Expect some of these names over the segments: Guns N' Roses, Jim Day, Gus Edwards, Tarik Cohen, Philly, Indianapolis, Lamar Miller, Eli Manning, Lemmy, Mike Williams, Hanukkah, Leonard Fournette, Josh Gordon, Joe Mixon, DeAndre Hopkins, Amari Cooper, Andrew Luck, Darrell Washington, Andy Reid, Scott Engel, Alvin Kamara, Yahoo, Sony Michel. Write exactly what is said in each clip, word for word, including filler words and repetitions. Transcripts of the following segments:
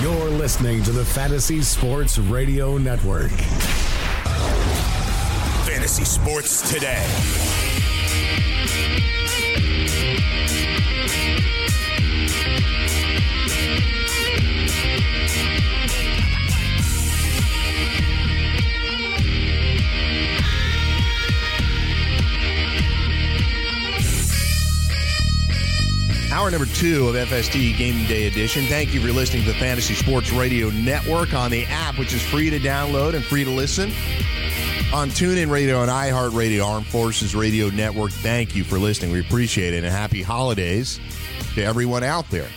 You're listening to the Fantasy Sports Radio Network. Fantasy Sports Today. Hour number two of F S T Game Day Edition. Thank you for listening to the Fantasy Sports Radio Network on the app, which is free to download and free to listen. On TuneIn Radio and iHeartRadio, Armed Forces Radio Network, thank you for listening. We appreciate it, and happy holidays to everyone out there.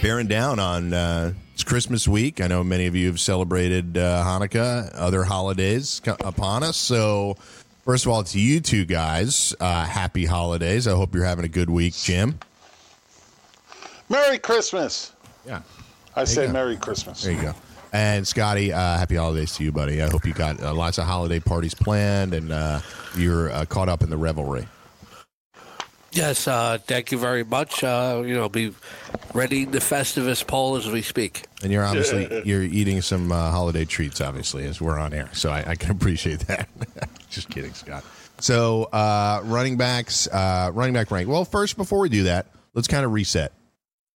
Bearing down on uh, it's Christmas week. I know many of you have celebrated uh, Hanukkah, other holidays upon us, so... First of all, to you two guys, uh, happy holidays. I hope you're having a good week, Jim. Merry Christmas. Yeah. I said Merry Christmas. There you go. And Scotty, uh, happy holidays to you, buddy. I hope you got uh, lots of holiday parties planned and uh, you're uh, caught up in the revelry. Yes, uh, thank you very much. Uh, you know, be ready the Festivus poll as we speak. And you're obviously you're eating some uh, holiday treats, obviously, as we're on air. So I, I can appreciate that. Just kidding, Scott. So uh, running backs, uh, running back rank. Well, first, before we do that, let's kind of reset.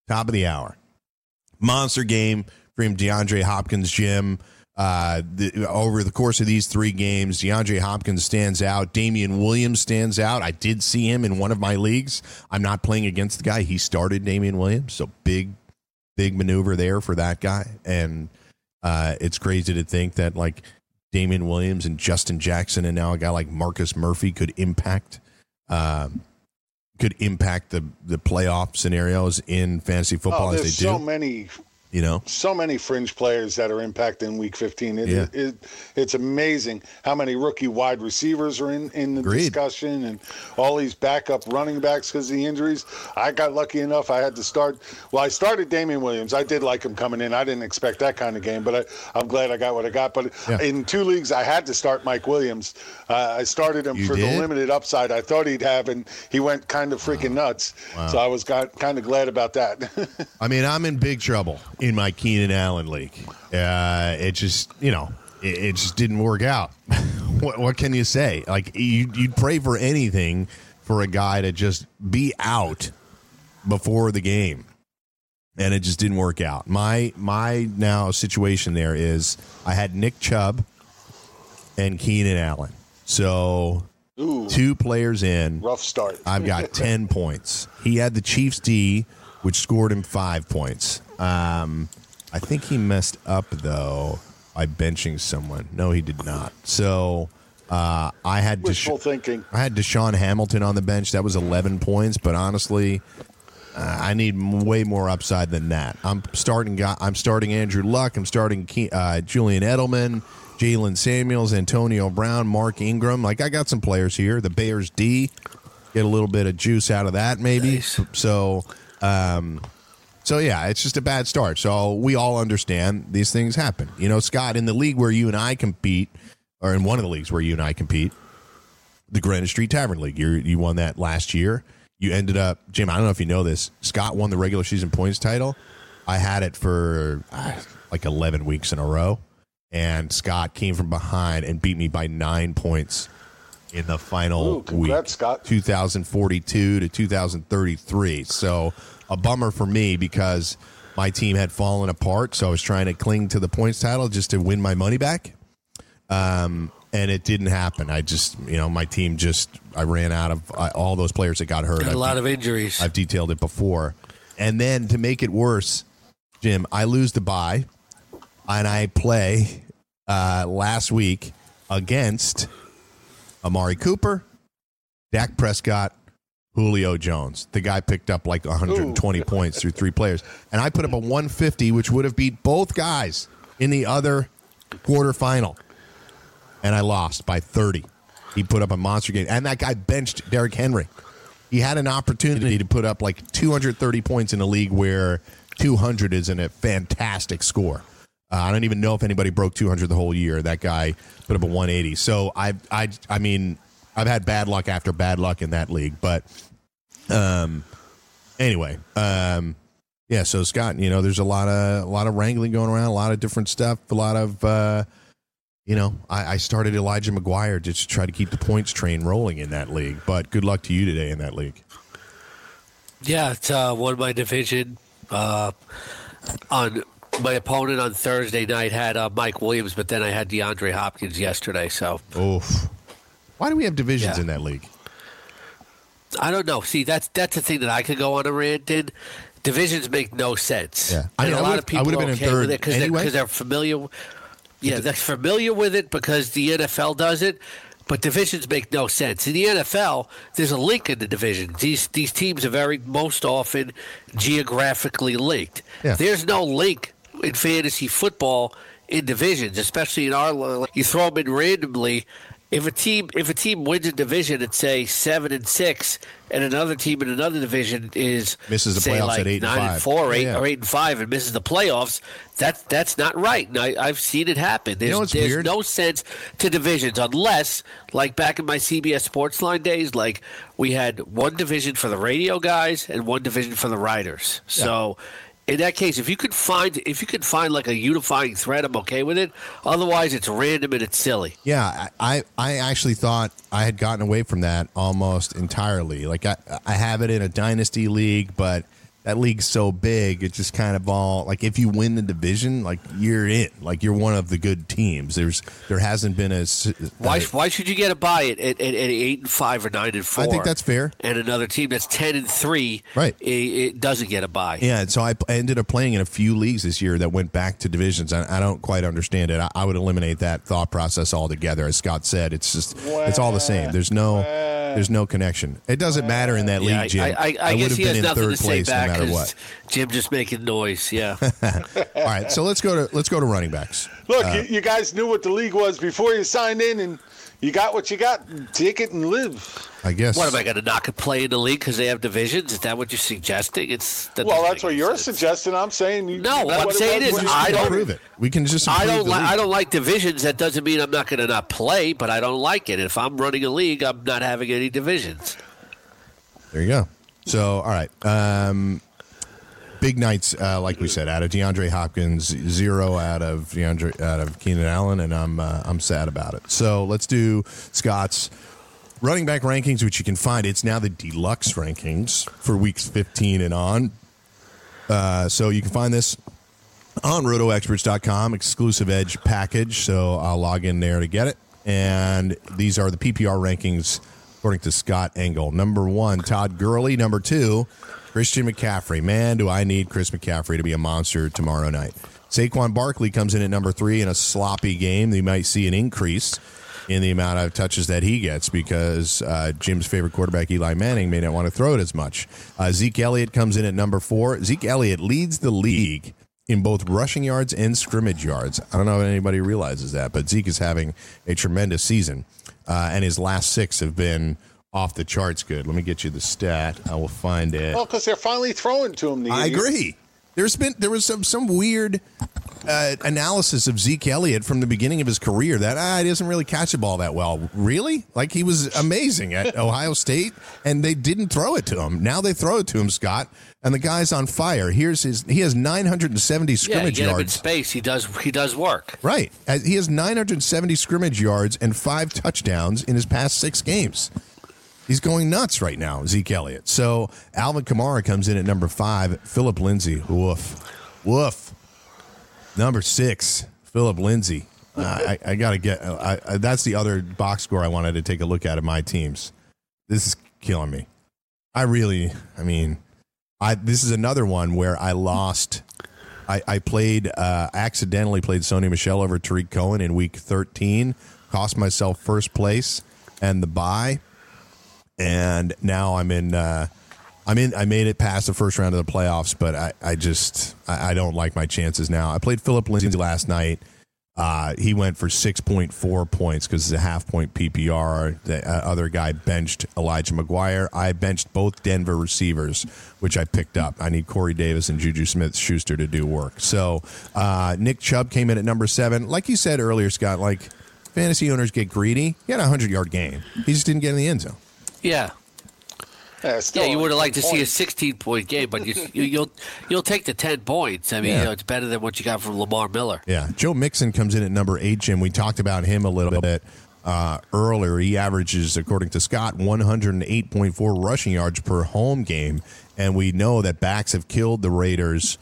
Top of the hour, monster game from DeAndre Hopkins, Jim. Uh, the, over the course of these three games, DeAndre Hopkins stands out. Damien Williams stands out. I did see him in one of my leagues. I'm not playing against the guy. He started Damien Williams. So big, big maneuver there for that guy. And uh, it's crazy to think that like Damien Williams and Justin Jackson and now a guy like Marcus Murphy could impact uh, could impact the, the playoff scenarios in fantasy football oh, as they do. There's so many... You know, so many fringe players that are impacting week fifteen. It, yeah. it, it, it's amazing how many rookie wide receivers are in, in the Agreed. discussion and all these backup running backs because of the injuries. I got lucky enough. I had to start. Well, I started Damien Williams. I did like him coming in. I didn't expect that kind of game, but I, I'm glad I got what I got. But yeah. in two leagues, I had to start Mike Williams. Uh, I started him you for did? the limited upside I thought he'd have, and he went kind of freaking wow. nuts. Wow. So I was got, kind of glad about that. I mean, I'm in big trouble in my Keenan Allen league. Uh, it just, you know, it, it just didn't work out. what, what can you say? Like, you, you'd pray for anything for a guy to just be out before the game. And it just didn't work out. My, my now situation there is I had Nick Chubb and Keenan Allen. So Ooh, two players in. Rough start. I've got ten points. He had the Chiefs D, which scored him five points. Um, I think he messed up, though, by benching someone. No, he did not. So uh, I had Wishful Desha- thinking. I had DaeSean Hamilton on the bench. That was eleven points, but honestly, uh, I need m- way more upside than that. I'm starting. Go- I'm starting Andrew Luck. I'm starting Ke- uh, Julian Edelman, Jalen Samuels, Antonio Brown, Mark Ingram. Like I got some players here. The Bears D, get a little bit of juice out of that, maybe. Nice. So. Um, So, yeah, it's just a bad start. So we all understand these things happen. You know, Scott, in the league where you and I compete, or in one of the leagues where you and I compete, the Greenwich Street Tavern League, you you won that last year. You ended up, Jim, I don't know if you know this, Scott won the regular season points title. I had it for uh, like eleven weeks in a row, and Scott came from behind and beat me by nine points in the final Ooh, congrats, week, Scott. two thousand forty-two to two thousand thirty-three. So... a bummer for me because my team had fallen apart, so I was trying to cling to the points title just to win my money back, um, and it didn't happen. I just, you know, my team just, I ran out of I, all those players that got hurt. Got a lot I've, of injuries. I've detailed it before. And then to make it worse, Jim, I lose the bye, and I play uh, last week against Amari Cooper, Dak Prescott, Julio Jones. The guy picked up like one hundred twenty Ooh. points through three players. And I put up a one fifty, which would have beat both guys in the other quarterfinal. And I lost by thirty. He put up a monster game. And that guy benched Derrick Henry. He had an opportunity to put up like two hundred thirty points in a league where two hundred is in a fantastic score. Uh, I don't even know if anybody broke two hundred the whole year. That guy put up a one eighty. So, I I, I mean, I've had bad luck after bad luck in that league. But um, anyway, um, yeah, so, Scott, you know, there's a lot of a lot of wrangling going around, a lot of different stuff, a lot of, uh, you know, I, I started Elijah McGuire just to try to keep the points train rolling in that league. But good luck to you today in that league. Yeah, it's uh, won my division uh, on – my opponent on Thursday night had uh, Mike Williams, but then I had DeAndre Hopkins yesterday. So, oof. Why do we have divisions yeah. in that league? I don't know. See, that's that's the thing that I could go on a rant in. Divisions make no sense. Yeah, I mean, a lot of people are okay with it because anyway. they're, they're familiar. Yeah, they're familiar with it because the N F L does it. But divisions make no sense. In the N F L, there's a link in the divisions. These these teams are very most often geographically linked. Yeah. There's no link in fantasy football in divisions, especially in our you throw them in randomly. If a team if a team wins a division at say seven and six, and another team in another division is misses the say, playoffs like at eight nine and, five. and four, eight yeah. or eight and five, and misses the playoffs, that's that's not right. And I, I've seen it happen. There's, you know, there's weird. no sense to divisions unless, like back in my C B S Sportsline days, like we had one division for the radio guys and one division for the writers. Yeah. So. In that case, if you could find if you could find like a unifying thread, I'm okay with it. Otherwise, it's random and it's silly. Yeah, I, I actually thought I had gotten away from that almost entirely. Like I, I have it in a dynasty league, but that league's so big, it's just kind of all like if you win the division, like you're in, like you're one of the good teams. There's there hasn't been a why a, why should you get a bye at, at, at eight and five or nine and four? I think that's fair. And another team that's ten and three, right? It, it doesn't get a bye. Yeah, and so I ended up playing in a few leagues this year that went back to divisions. I, I don't quite understand it. I, I would eliminate that thought process altogether. As Scott said, it's just wow. it's all the same. There's no wow. there's no connection. It doesn't matter in that yeah, league, Jim. I, I, I, I guess he has in nothing to say back. What? Jim just making noise, yeah. All right, so let's go to let's go to running backs. Look, uh, you, you guys knew what the league was before you signed in, and you got what you got. Take it and live. I guess. What am I going to knock and play in the league because they have divisions? Is that what you're suggesting? It's that well, that's what you're suggesting. I'm saying you, no. What I'm saying is I don't prove it. We can just. I don't. Li- I don't like divisions. That doesn't mean I'm not going to not play, but I don't like it. If I'm running a league, I'm not having any divisions. There you go. So, all right. Um, big nights, uh, like we said, out of DeAndre Hopkins, zero out of DeAndre, out of Keenan Allen, and I'm uh, I'm sad about it. So let's do Scott's running back rankings, which you can find. It's now the deluxe rankings for weeks fifteen and on. Uh, so you can find this on roto experts dot com, exclusive edge package. So I'll log in there to get it. And these are the P P R rankings according to Scott Engel. Number one, Todd Gurley. Number two, Christian McCaffrey. Man, do I need Chris McCaffrey to be a monster tomorrow night. Saquon Barkley comes in at number three in a sloppy game. They might see an increase in the amount of touches that he gets because uh, Jim's favorite quarterback, Eli Manning, may not want to throw it as much. Uh, Zeke Elliott comes in at number four. Zeke Elliott leads the league in both rushing yards and scrimmage yards. I don't know if anybody realizes that, but Zeke is having a tremendous season. Uh, and his last six have been off the charts good. Let me get you the stat. I will find it. Well, because they're finally throwing to him. The I idiots. agree. There's been there was some some weird uh, analysis of Zeke Elliott from the beginning of his career that ah, he doesn't really catch the ball that well. Really? Like he was amazing at Ohio State, and they didn't throw it to him. Now they throw it to him, Scott, and the guy's on fire. Here's his. He has nine hundred seventy scrimmage yeah, you get yards. Him in space, he does he does work. Right. He has nine hundred seventy scrimmage yards and five touchdowns in his past six games. He's going nuts right now, Zeke Elliott. So Alvin Kamara comes in at number five. Philip Lindsay, woof, woof. Number six, Philip Lindsay. Uh, I, I got to get. I, I, that's the other box score I wanted to take a look at of my teams. This is killing me. I really. I mean, I. This is another one where I lost. I, I played uh, accidentally played Sony Michel over Tarik Cohen in week thirteen. Cost myself first place and the bye. and now I'm in. Uh, I'm in. I made it past the first round of the playoffs, but I, I just I, I don't like my chances now. I played Philip Lindsay last night. Uh, he went for six point four points because it's a half point P P R. The uh, other guy benched Elijah McGuire. I benched both Denver receivers, which I picked up. I need Corey Davis and Juju Smith-Schuster to do work. So uh, Nick Chubb came in at number seven. Like you said earlier, Scott, like fantasy owners get greedy. He had a hundred-yard game. He just didn't get in the end zone. Yeah. Yeah, yeah, you would have liked to see a sixteen-point game, but you, you, you'll you'll take the ten points. I mean, yeah. you know, it's better than what you got from Lamar Miller. Yeah, Joe Mixon comes in at number eight, Jim. We talked about him a little bit uh, earlier. He averages, according to Scott, one hundred eight point four rushing yards per home game, and we know that backs have killed the Raiders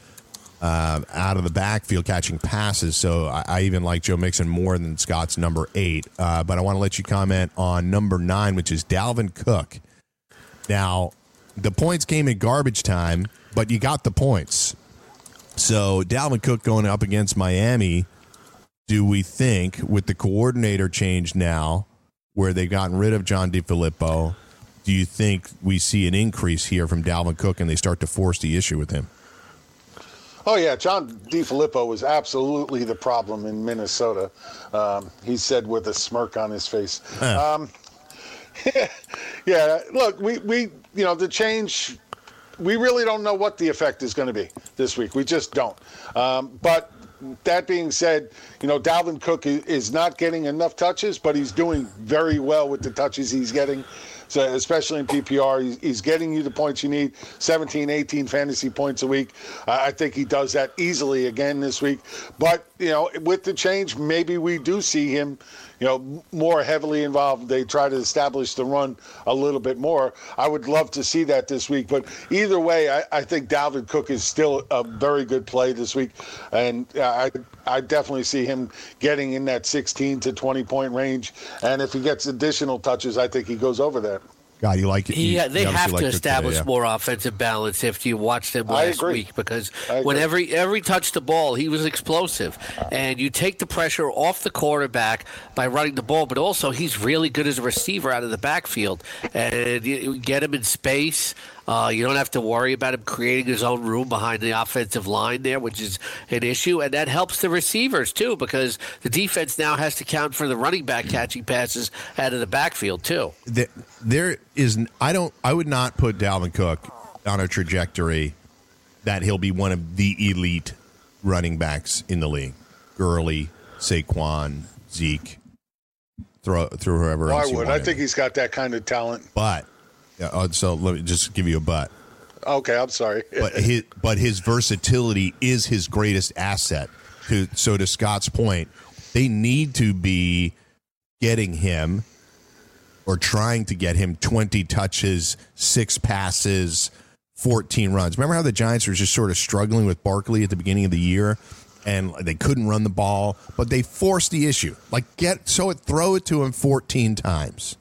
uh, out of the backfield catching passes, so I, I even like Joe Mixon more than Scott's number eight. Uh, but I want to let you comment on number nine, which is Dalvin Cook. Now, the points came in garbage time, but you got the points. So Dalvin Cook going up against Miami, do we think with the coordinator change now where they've gotten rid of John DeFilippo, do you think we see an increase here from Dalvin Cook and they start to force the issue with him? Oh, yeah. John DeFilippo was absolutely the problem in Minnesota, um, he said with a smirk on his face. Huh. Um Yeah, look, we, we, you know, the change, we really don't know what the effect is going to be this week. We just don't. Um, but that being said, you know, Dalvin Cook is not getting enough touches, but he's doing very well with the touches he's getting. So especially in P P R, he's, he's getting you the points you need, seventeen, eighteen fantasy points a week. Uh, I think he does that easily again this week. But, you know, with the change, maybe we do see him, you know, more heavily involved. They try to establish the run a little bit more. I would love to see that this week. But either way, I, I think Dalvin Cook is still a very good play this week. And uh, I I definitely see him getting in that sixteen to twenty-point range. And if he gets additional touches, I think he goes over that. God, you like it. You, yeah, they have to establish today, yeah. more offensive balance if you watch them last week because whenever every, every touch the ball, he was explosive. And you take the pressure off the quarterback by running the ball, but also he's really good as a receiver out of the backfield. And you get him in space. Uh, you don't have to worry about him creating his own room behind the offensive line there, which is an issue. And that helps the receivers, too, because the defense now has to count for the running back catching passes out of the backfield, too. There, there is – I don't – I would not put Dalvin Cook on a trajectory that he'll be one of the elite running backs in the league. Gurley, Saquon, Zeke, throw, through whoever well, else I would. I think he's got that kind of talent. But – Yeah, so let me just give you a but. Okay, I'm sorry. but his but his versatility is his greatest asset. To, so to Scott's point, they need to be getting him or trying to get him twenty touches, six passes, fourteen runs. Remember how the Giants were just sort of struggling with Barkley at the beginning of the year, and they couldn't run the ball, but they forced the issue. Like get so it throw it to him fourteen times.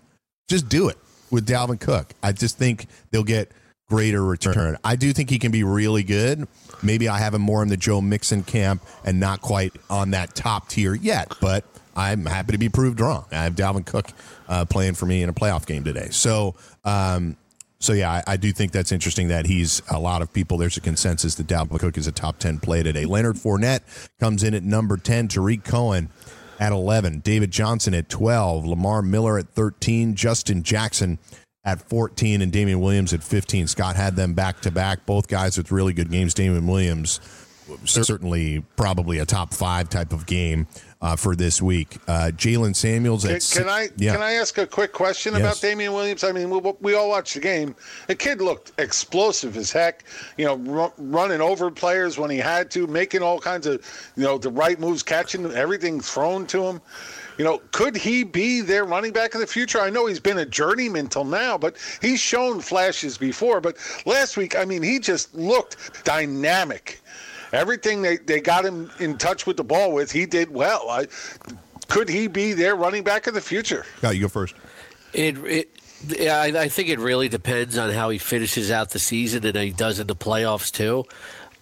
Just do it. With Dalvin Cook, I just think they'll get greater return. I do think he can be really good. Maybe I have him more in the Joe Mixon camp and not quite on that top tier yet, but I'm happy to be proved wrong. I have Dalvin Cook uh, playing for me in a playoff game today. So, um, so yeah, I, I do think that's interesting that he's a lot of people. There's a consensus that Dalvin Cook is a top ten play today. Leonard Fournette comes in at number ten. Tarik Cohen at eleven, David Johnson at twelve, Lamar Miller at thirteen, Justin Jackson at fourteen, and Damien Williams at fifteen. Scott had them back-to-back, both guys with really good games. Damien Williams, certainly probably a top-five type of game uh, for this week. Uh, Jalen Samuels at six. Can I, yeah. can I ask a quick question yes. about Damien Williams? I mean, we, we all watched the game. The kid looked explosive as heck, you know, run, running over players when he had to, making all kinds of, you know, the right moves, catching everything thrown to him. You know, could he be their running back in the future? I know he's been a journeyman till now, but he's shown flashes before. But last week, I mean, he just looked dynamic. Everything they, they got him in touch with the ball with, he did well. I, could he be their running back in the future? Yeah, you go first. It, it, yeah, I, I think it really depends on how he finishes out the season and he does in the playoffs too.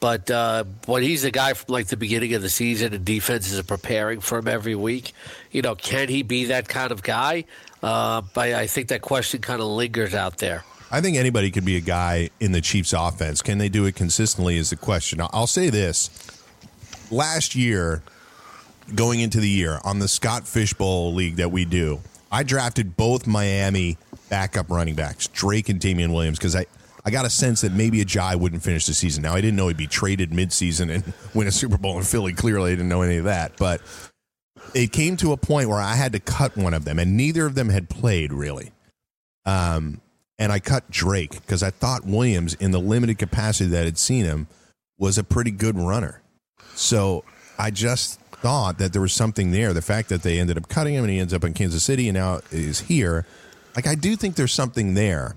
But uh, when he's the guy from like the beginning of the season and defenses are preparing for him every week, you know, can he be that kind of guy? Uh, I, I think that question kind of lingers out there. I think anybody could be a guy in the Chiefs offense. Can they do it consistently is the question. I'll say this. Last year, going into the year, on the Scott Fishbowl League that we do, I drafted both Miami backup running backs, Drake and Damien Williams, because I, I got a sense that maybe Ajayi wouldn't finish the season. Now, I didn't know he'd be traded midseason and win a Super Bowl in Philly. Clearly, I didn't know any of that. But it came to a point where I had to cut one of them, and neither of them had played, really. Um, and I cut Drake because I thought Williams, in the limited capacity that had seen him, was a pretty good runner. So I just thought that there was something there. The fact that they ended up cutting him and he ends up in Kansas City and now is here. Like, I do think there's something there.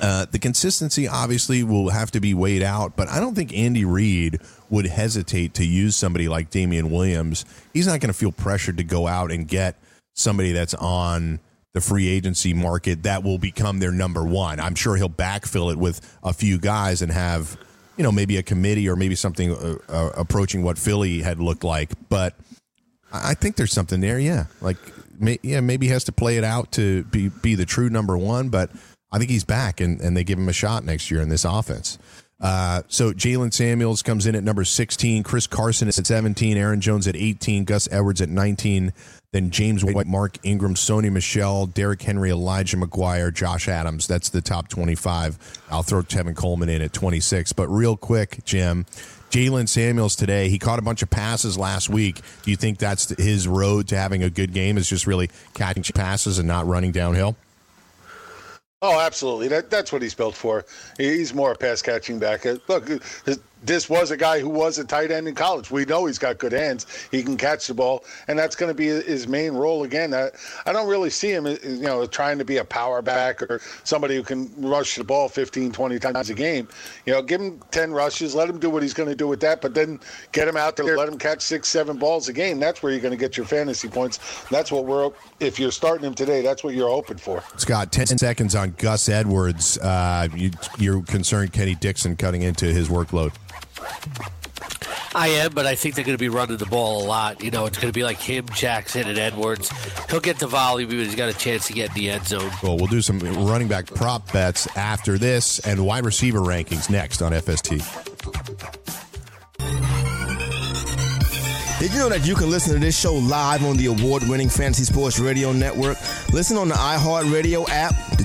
Uh, the consistency obviously will have to be weighed out, but I don't think Andy Reid would hesitate to use somebody like Damien Williams. He's not going to feel pressured to go out and get somebody that's on the free agency market that will become their number one. I'm sure he'll backfill it with a few guys and have, you know, maybe a committee or maybe something uh, uh, approaching what Philly had looked like. But I think there's something there. Yeah. Like, may, yeah, maybe he has to play it out to be, be the true number one, but I think he's back and, and they give him a shot next year in this offense. Uh, so Jalen Samuels comes in at number sixteen. Chris Carson is at seventeen. Aaron Jones at eighteen. Gus Edwards at nineteen. Then James White, Mark Ingram, Sony Michel, Derrick Henry, Elijah McGuire, Josh Adams. That's the top twenty-five. I'll throw Tevin Coleman in at twenty-six. But real quick, Jim, Jalen Samuels today, he caught a bunch of passes last week. Do you think that's his road to having a good game, is just really catching passes and not running downhill? Oh, absolutely. That, that's what he's built for. He's more a pass-catching back. Look, his, this was a guy who was a tight end in college. We know he's got good hands. He can catch the ball, and that's going to be his main role again. I, I don't really see him, you know, trying to be a power back or somebody who can rush the ball fifteen, twenty times a game. You know, give him ten rushes, let him do what he's going to do with that, but then get him out there, let him catch six, seven balls a game. That's where you're going to get your fantasy points. That's what we're – if you're starting him today, that's what you're hoping for. Scott, ten seconds on Gus Edwards. Uh, you, you're concerned Kenny Dixon cutting into his workload. I am, but I think they're going to be running the ball a lot. You know, it's going to be like him, Jackson, and Edwards. He'll get the volume, but he's got a chance to get in the end zone. Well, we'll do some running back prop bets after this and wide receiver rankings next on F S T. Did you know that you can listen to this show live on the award-winning Fantasy Sports Radio Network? Listen on the iHeartRadio app, the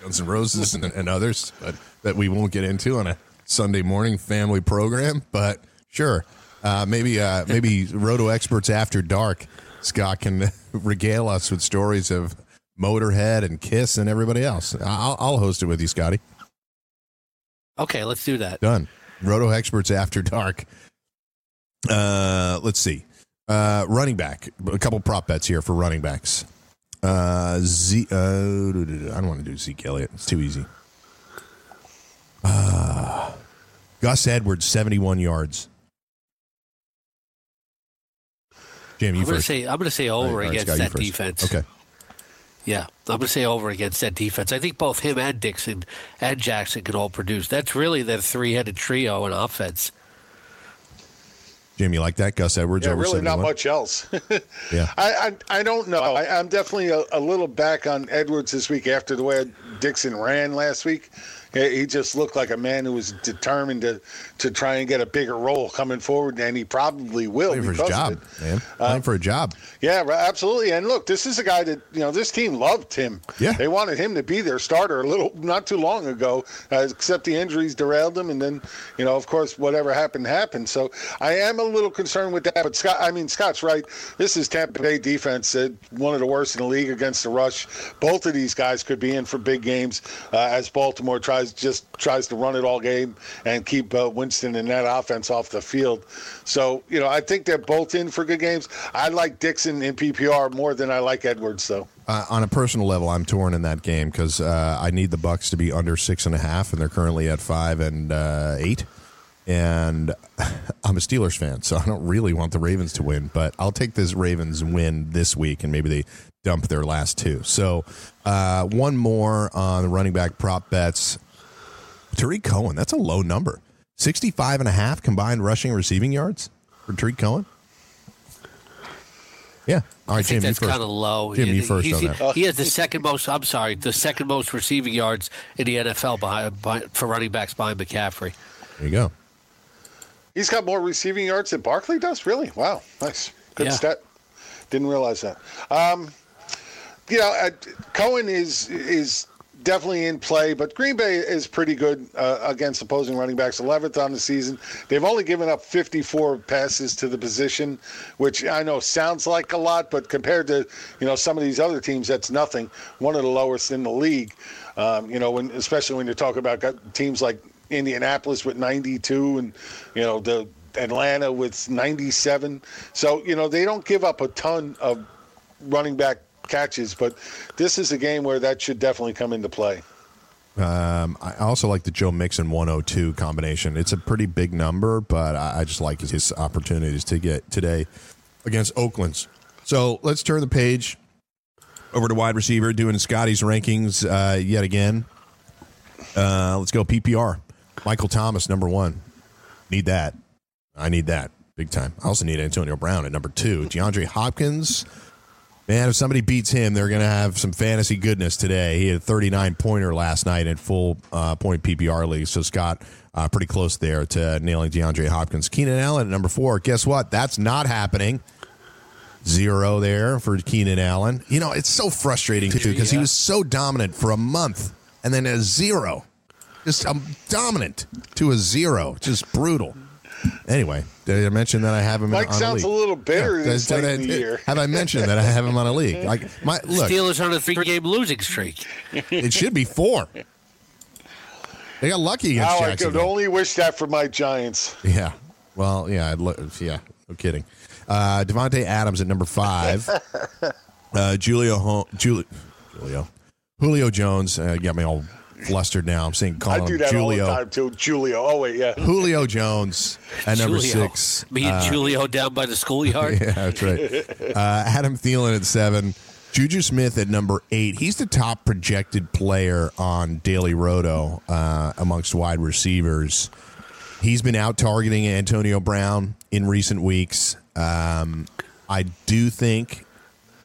Guns N' Roses and, and others but, that we won't get into on a Sunday morning family program. But Sure. Uh, maybe uh, maybe Roto Experts After Dark, Scott, can regale us with stories of Motorhead and Kiss and everybody else. I'll, I'll host it with you, Scotty. Okay, let's do that. Done. Roto Experts After Dark. Uh, let's see. Uh, running back. A couple prop bets here for running backs. Uh, Z- uh, I don't want to do Zeke Elliott. It's too easy. Uh, Gus Edwards, seventy-one yards. Jim, you I'm gonna first. Say, I'm going to say over all right, against right, Scott, that defense. Okay. Yeah, I'm going to say over against that defense. I think both him and Dixon and Jackson can all produce. That's really the three-headed trio in offense. Jim, you like that? Gus Edwards yeah, over really seventy-one? Not much else. yeah, I, I I don't know. I, I'm definitely a, a little back on Edwards this week after the way Dixon ran last week. He just looked like a man who was determined to, to try and get a bigger role coming forward, and he probably will. Playing for his job, man. Playing uh, for a job. Yeah, absolutely. And look, this is a guy that, you know, this team loved him. Yeah. They wanted him to be their starter a little not too long ago, uh, except the injuries derailed him. And then, you know, of course, whatever happened, happened. So I am a little concerned with that. But, Scott, I mean, Scott's right. This is Tampa Bay defense, uh, one of the worst in the league against the rush. Both of these guys could be in for big games uh, as Baltimore tries. Just tries to run it all game and keep uh, Winston and that offense off the field. So, you know, I think they're both in for good games. I like Dixon in P P R more than I like Edwards, though. Uh, on a personal level, I'm torn in that game because uh, I need the Bucks to be under six and a half, and they're currently at five and uh, eight. And I'm a Steelers fan, so I don't really want the Ravens to win, but I'll take this Ravens win this week, and maybe they dump their last two. So uh, one more on the running back prop bets. Tarik Cohen, that's a low number. sixty-five and a half combined rushing and receiving yards for Tarik Cohen. Yeah. All right, I think Jim, that's kind of low. Jim, you first on that. He has the second most, I'm sorry, the second most receiving yards in the N F L behind, by, for running backs behind McCaffrey. There you go. He's got more receiving yards than Barkley does? Really? Wow. Nice. Good yeah. stat. Didn't realize that. Um, you know, uh, Cohen is is – definitely in play, but Green Bay is pretty good uh, against opposing running backs, eleventh on the season. They've only given up fifty-four passes to the position, which I know sounds like a lot, but compared to, you know, some of these other teams, that's nothing. One of the lowest in the league, um, you know, when, especially when you're talking about teams like Indianapolis with ninety-two and, you know, the Atlanta with ninety-seven. So, you know, they don't give up a ton of running back catches, but this is a game where that should definitely come into play. Um, I also like the Joe Mixon one oh two combination. It's a pretty big number, but I, I just like his, his opportunities to get today against Oakland's. So let's turn the page over to wide receiver, doing Scotty's rankings uh, yet again. Uh, let's go P P R. Michael Thomas, number one. Need that. I need that big time. I also need Antonio Brown at number two. DeAndre Hopkins. Man, if somebody beats him, they're going to have some fantasy goodness today. He had a thirty-nine pointer last night in full uh, point P P R league. So, Scott, uh, pretty close there to nailing DeAndre Hopkins. Keenan Allen at number four. Guess what? That's not happening. Zero there for Keenan Allen. You know, it's so frustrating, too, because yeah. he was so dominant for a month and then a zero. Just um, dominant to a zero. Just brutal. Anyway, did I mention that I have him? Mike on sounds a, league? a little bitter yeah, this late I, in the year. Have I mentioned that I have him on a league? Like my look, Steelers on a three-game losing streak. It should be four. They got lucky against oh, Jacksonville. I could only wish that for my Giants. Yeah. Well, yeah. I'd lo- yeah. No kidding. Uh, Devontae Adams at number five. Uh, Julio, Ho- Julio, Julio, Julio Jones uh, got me all flustered now. I'm saying calling I do that Julio. all the time too. Julio. Oh wait, yeah. Julio Jones at number Julio. six. Me and uh, Julio down by the schoolyard. Yeah, that's right. Uh, Adam Thielen at seven. Juju Smith at number eight. He's the top projected player on Daily Roto uh, amongst wide receivers. He's been out targeting Antonio Brown in recent weeks. Um, I do think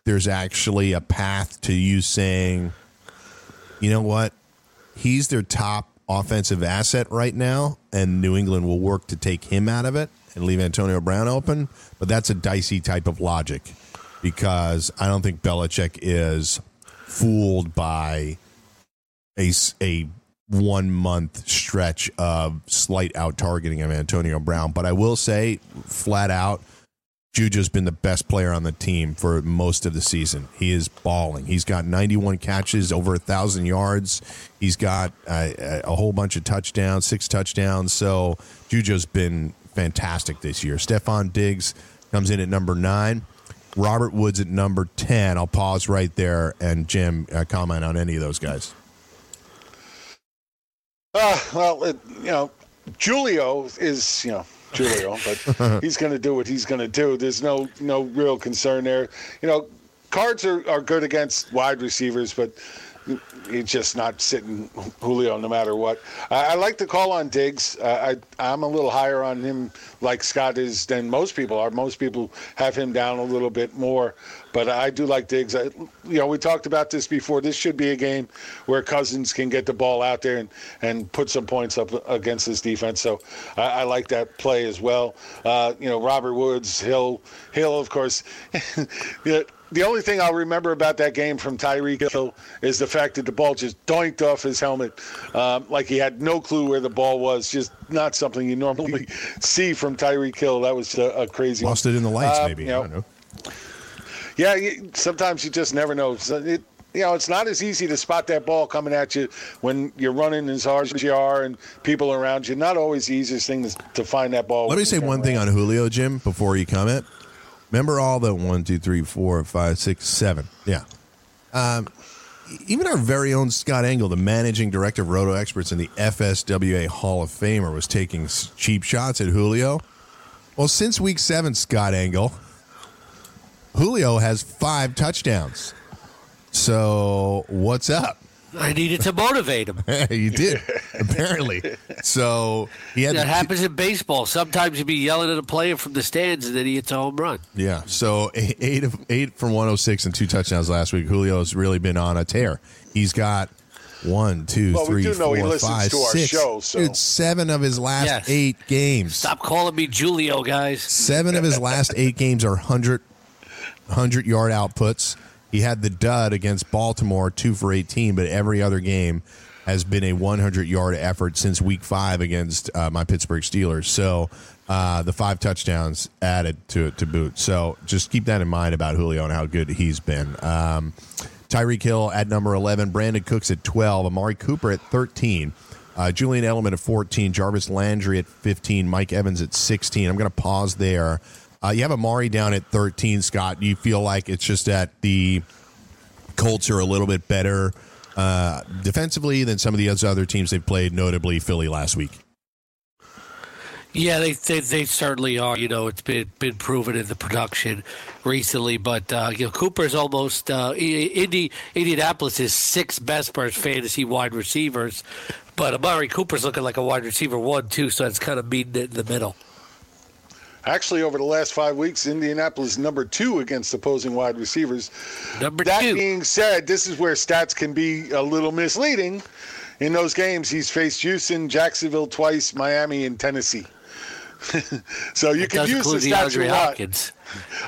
there's actually a path to you saying, you know what? He's their top offensive asset right now, and New England will work to take him out of it and leave Antonio Brown open. But that's a dicey type of logic because I don't think Belichick is fooled by a, a one month stretch of slight out targeting of Antonio Brown. But I will say flat out, Juju's been the best player on the team for most of the season. He is balling. He's got ninety-one catches, over a thousand yards. He's got uh, a whole bunch of touchdowns, six touchdowns. So Juju's been fantastic this year. Stephon Diggs comes in at number nine. Robert Woods at number ten. I'll pause right there and Jim uh, comment on any of those guys. Uh, well, it, you know, Julio is, you know, Julio, but he's going to do what he's going to do. There's no no real concern there. You know, Cards are, are good against wide receivers, but he's just not sitting Julio no matter what. I, I like to call on Diggs. Uh, I, I'm a little higher on him like Scott is than most people are. Most people have him down a little bit more, but I do like Diggs. I, you know, we talked about this before. This should be a game where Cousins can get the ball out there and, and put some points up against this defense. So I, I like that play as well. Uh, you know, Robert Woods, Hill, Hill, of course. Yeah. The only thing I'll remember about that game from Tyreek Hill is the fact that the ball just doinked off his helmet, um, like he had no clue where the ball was. Just not something you normally see from Tyreek Hill. That was a, a crazy. Lost one. It in the lights, uh, maybe. You know, I don't know. Yeah, you, sometimes you just never know. So it, you know, it's not as easy to spot that ball coming at you when you're running as hard as you are and people around you. Not always the easiest thing to, to find that ball. Let me say one around. thing on Julio, Jim, before you comment. Remember all the one, two, three, four, five, six, seven. Yeah. Um, even our very own Scott Engel, the managing director of Roto Experts and the F S W A Hall of Famer, was taking cheap shots at Julio. Well, since week seven, Scott Engel, Julio has five touchdowns. So what's up? I needed to motivate him. You did, apparently. So he had that to, happens in baseball. Sometimes you'd be yelling at a player from the stands, and then he hits a home run. Yeah. So eight of eight from one oh six and two touchdowns last week. Julio's really been on a tear. He's got one, two, well, three, we do know four, he listens five, to our six. Show, so. Dude, seven of his last yes. eight games. Stop calling me Julio, guys. Seven of his last eight games are hundred hundred yard outputs. He had the dud against Baltimore, two for eighteen, but every other game has been a hundred-yard effort since week five against uh, my Pittsburgh Steelers. So uh, the five touchdowns added to it to boot. So just keep that in mind about Julio and how good he's been. Um, Tyreek Hill at number eleven, Brandon Cooks at twelve, Amari Cooper at thirteen, uh, Julian Edelman at fourteen, Jarvis Landry at fifteen, Mike Evans at sixteen. I'm going to pause there. Uh, you have Amari down at thirteen, Scott. You feel like it's just that the Colts are a little bit better uh, defensively than some of the other teams they've played, notably Philly last week. Yeah, they they, they certainly are. You know, it's been been proven in the production recently. But uh, you know, Cooper's almost uh, Indy Indianapolis is sixth best per fantasy wide receivers, but Amari Cooper's looking like a wide receiver one too. So it's kind of meeting it in the middle. Actually, over the last five weeks, Indianapolis number two against opposing wide receivers. Number that two. Being said, this is where stats can be a little misleading. In those games, he's faced Houston, Jacksonville twice, Miami, and Tennessee. So you it can use the stats you want.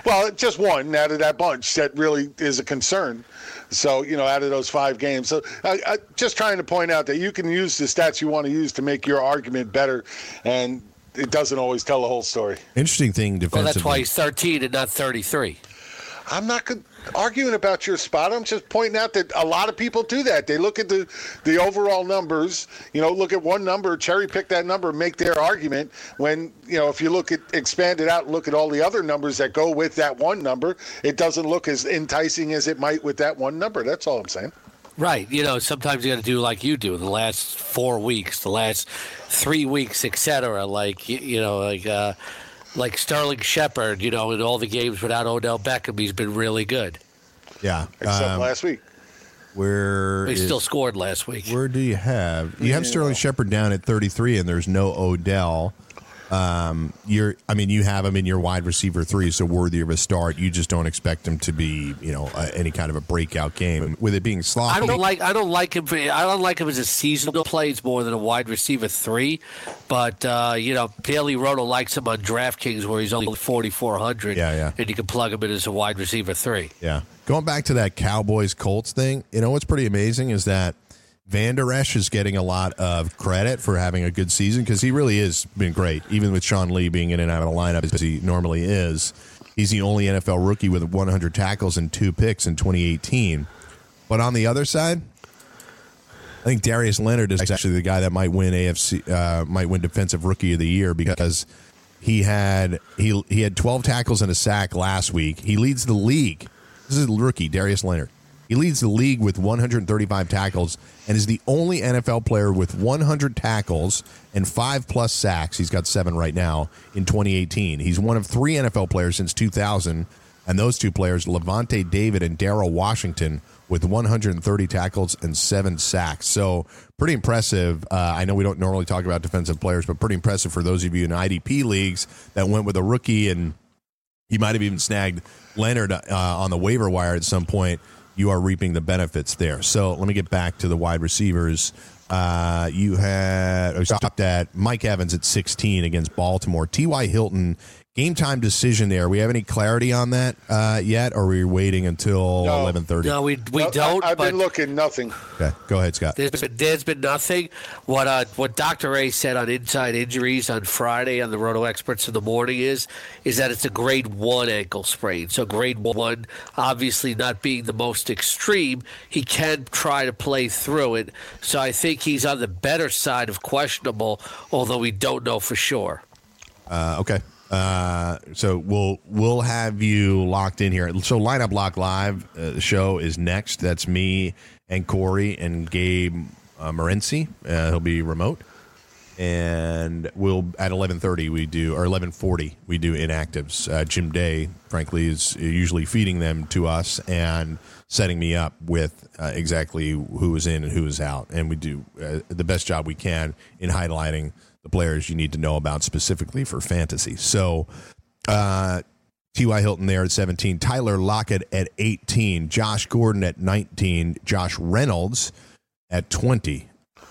Well, just one out of that bunch that really is a concern. So, you know, out of those five games. So I, I, just trying to point out that you can use the stats you want to use to make your argument better, and it doesn't always tell the whole story. Interesting thing defensively. Well, that's why he's thirteen and not thirty-three. I'm not arguing about your spot. I'm just pointing out that a lot of people do that. They look at the, the overall numbers, you know, look at one number, cherry pick that number, make their argument. When, you know, if you look at, expand it out, look at all the other numbers that go with that one number, it doesn't look as enticing as it might with that one number. That's all I'm saying. Right. You know, sometimes you got to do like you do the last four weeks, the last three weeks, et cetera. Like, you know, like uh, like Sterling Shepard, you know, in all the games without Odell Beckham, he's been really good. Yeah. Except um, last week. Where he is, still scored last week. Where do you have? You have yeah. Sterling Shepard down at thirty-three, and there's no Odell. Um, you're, I mean, you have him in your wide receiver three, so worthy of a start. You just don't expect him to be, you know, uh, any kind of a breakout game. With it being sloppy, I don't like. I don't like him. For, I don't like him as a seasonal play. It's more than a wide receiver three. But uh, you know, Daily Roto likes him on DraftKings, where he's only forty-four hundred. Yeah, yeah. And you can plug him in as a wide receiver three. Yeah. Going back to that Cowboys Colts thing, you know what's pretty amazing is that Van Der Esch is getting a lot of credit for having a good season because he really has been great, even with Sean Lee being in and out of the lineup as he normally is. He's the only N F L rookie with one hundred tackles and two picks in twenty eighteen. But on the other side, I think Darius Leonard is actually the guy that might win A F C, uh, might win Defensive Rookie of the Year because he had he he had twelve tackles and a sack last week. He leads the league. This is rookie Darius Leonard. He leads the league with one hundred thirty-five tackles and is the only N F L player with one hundred tackles and five-plus sacks. He's got seven right now in twenty eighteen. He's one of three N F L players since two thousand, and those two players, Levante David and Darrell Washington, with one hundred thirty tackles and seven sacks. So pretty impressive. Uh, I know we don't normally talk about defensive players, but pretty impressive for those of you in I D P leagues that went with a rookie, and he might have even snagged Leonard uh, on the waiver wire at some point. You are reaping the benefits there. So let me get back to the wide receivers. Uh, you had I stopped at Mike Evans at sixteen against Baltimore. T Y. Hilton, game time decision there. We have any clarity on that uh, yet, or are we waiting until no. eleven thirty? No, we we no, don't. I, I've but been looking, nothing. Okay, go ahead, Scott. There's been, there's been nothing. What uh, what Doctor Ray said on Inside Injuries on Friday on the Roto Experts in the morning is is that it's a grade one ankle sprain. So grade one, obviously not being the most extreme, he can try to play through it. So I think he's on the better side of questionable, although we don't know for sure. Uh, okay. Uh, so we'll we'll have you locked in here. So Lineup Lock Live uh, show is next. That's me and Corey and Gabe uh, Morency. Uh, he'll be remote. And we'll at eleven thirty we do, or eleven forty we do inactives. Uh, Jim Day, frankly, is usually feeding them to us and setting me up with uh, exactly who is in and who is out. And we do uh, the best job we can in highlighting the players you need to know about specifically for fantasy. So uh, T Y. Hilton there at seventeen, Tyler Lockett at eighteen, Josh Gordon at nineteen, Josh Reynolds at twenty.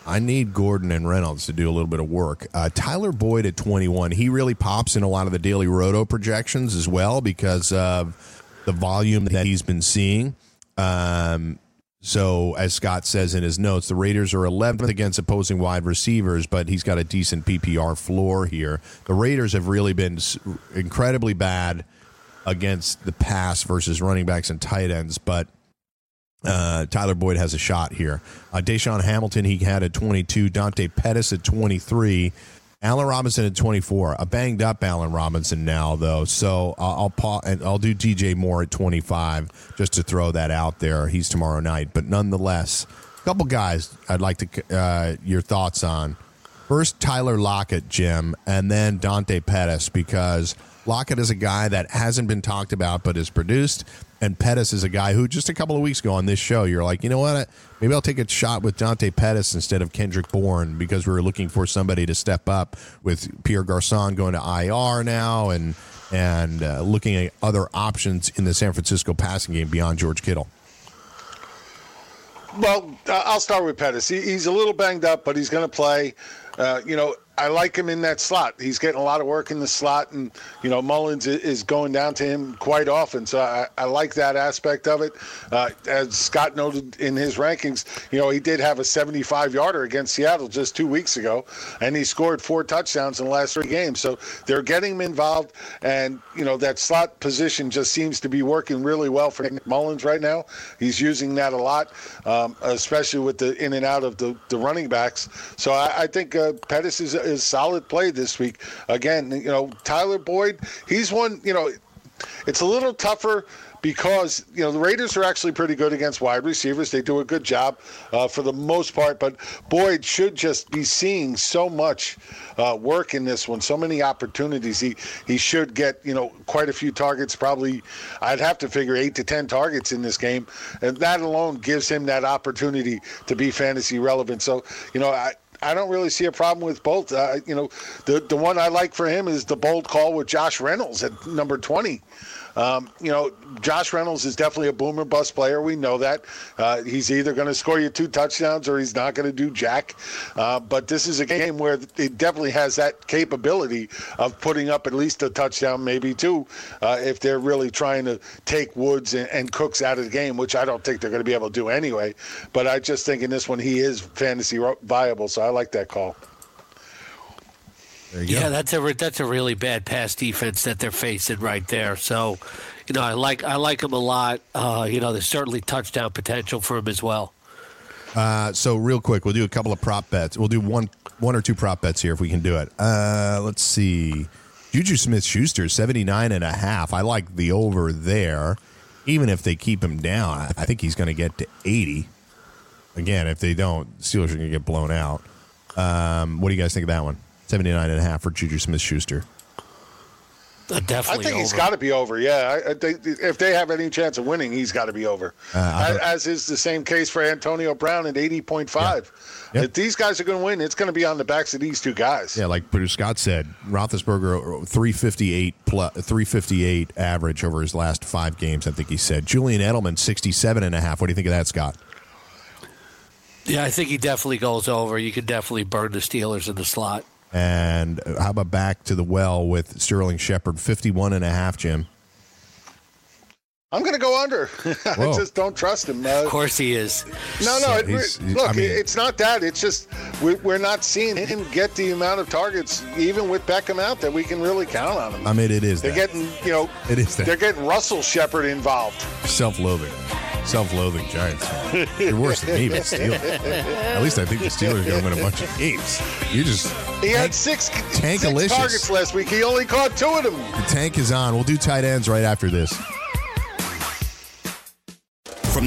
I need Gordon and Reynolds to do a little bit of work. Uh, Tyler Boyd at twenty-one. He really pops in a lot of the daily roto projections as well because of the volume that he's been seeing. Um, so, as Scott says in his notes, the Raiders are eleventh against opposing wide receivers, but he's got a decent P P R floor here. The Raiders have really been incredibly bad against the pass versus running backs and tight ends, but Uh, Tyler Boyd has a shot here. Uh, DaeSean Hamilton, he had at twenty-two. Dante Pettis at twenty-three. Allen Robinson at twenty-four. A banged up Allen Robinson now, though. So I'll, I'll pa- and I'll do D J Moore at twenty-five just to throw that out there. He's tomorrow night, but nonetheless, a couple guys I'd like to uh, your thoughts on. First, Tyler Lockett, Jim, and then Dante Pettis, because Lockett is a guy that hasn't been talked about but is produced, and Pettis is a guy who just a couple of weeks ago on this show, you're like, you know what, maybe I'll take a shot with Dante Pettis instead of Kendrick Bourne because we were looking for somebody to step up with Pierre Garçon going to I R now and, and uh, looking at other options in the San Francisco passing game beyond George Kittle. Well, I'll start with Pettis. He, he's a little banged up, but he's going to play. Uh, you know, I like him in that slot. He's getting a lot of work in the slot, and, you know, Mullins is going down to him quite often. So I, I like that aspect of it. Uh, as Scott noted in his rankings, you know, he did have a seventy-five-yarder against Seattle just two weeks ago, and he scored four touchdowns in the last three games. So they're getting him involved, and, you know, that slot position just seems to be working really well for Nick Mullins right now. He's using that a lot, um, especially with the in and out of the, the running backs. So I, I think uh, Pettis is – is solid play this week. Again, you know, Tyler Boyd, he's one, you know, it's a little tougher because, you know, the Raiders are actually pretty good against wide receivers. They do a good job uh, for the most part, but Boyd should just be seeing so much uh, work in this one, so many opportunities. He he should get, you know, quite a few targets, probably I'd have to figure eight to ten targets in this game, and that alone gives him that opportunity to be fantasy relevant. So, you know, I I don't really see a problem with both. Uh, you know, the the one I like for him is the bold call with Josh Reynolds at number twenty. Um, you know, Josh Reynolds is definitely a boomer bust player. We know that. Uh, he's either going to score you two touchdowns or he's not going to do jack. Uh, but this is a game where it definitely has that capability of putting up at least a touchdown, maybe two, uh, if they're really trying to take Woods and, and Cooks out of the game, which I don't think they're going to be able to do anyway. But I just think in this one he is fantasy viable, so I like that call. Yeah, go. that's a that's a really bad pass defense that they're facing right there. So, you know, I like I like him a lot. Uh, you know, there's certainly touchdown potential for him as well. Uh, so, real quick, we'll do a couple of prop bets. We'll do one one or two prop bets here if we can do it. Uh, let's see, Juju Smith-Schuster seventy-nine and a half. I like the over there, even if they keep him down. I think he's going to get to eighty. Again, if they don't, Steelers are going to get blown out. Um, what do you guys think of that one? seventy-nine and a half for Juju Smith-Schuster. Uh, definitely I think over. He's got to be over, yeah. I, I think if they have any chance of winning, he's got to be over. Uh, as, as is the same case for Antonio Brown at eighty point five. Yeah. Yep. If these guys are going to win, it's going to be on the backs of these two guys. Yeah, like Bruce Scott said, Roethlisberger, three fifty-eight, plus, three fifty-eight average over his last five games, I think he said. Julian Edelman, sixty-seven and a half. What do you think of that, Scott? Yeah, I think he definitely goes over. You could definitely burn the Steelers in the slot. And how about back to the well with Sterling Shepard, fifty-one and a half, Jim? I'm going to go under. I just don't trust him. Uh, of course he is. No, no. It, he's, he's, look, I mean, it's not that. It's just we, we're not seeing him get the amount of targets, even with Beckham out, that we can really count on him. I mean, it is they're that. Getting, you know, it is that. They're getting Russell Shepard involved. Self-loathing. Self-loathing Giants. You're worse than me, but Steelers. At least I think the Steelers are going to win a bunch of games. You just he tank, had six, tank six targets last week. He only caught two of them. The tank is on. We'll do tight ends right after this. From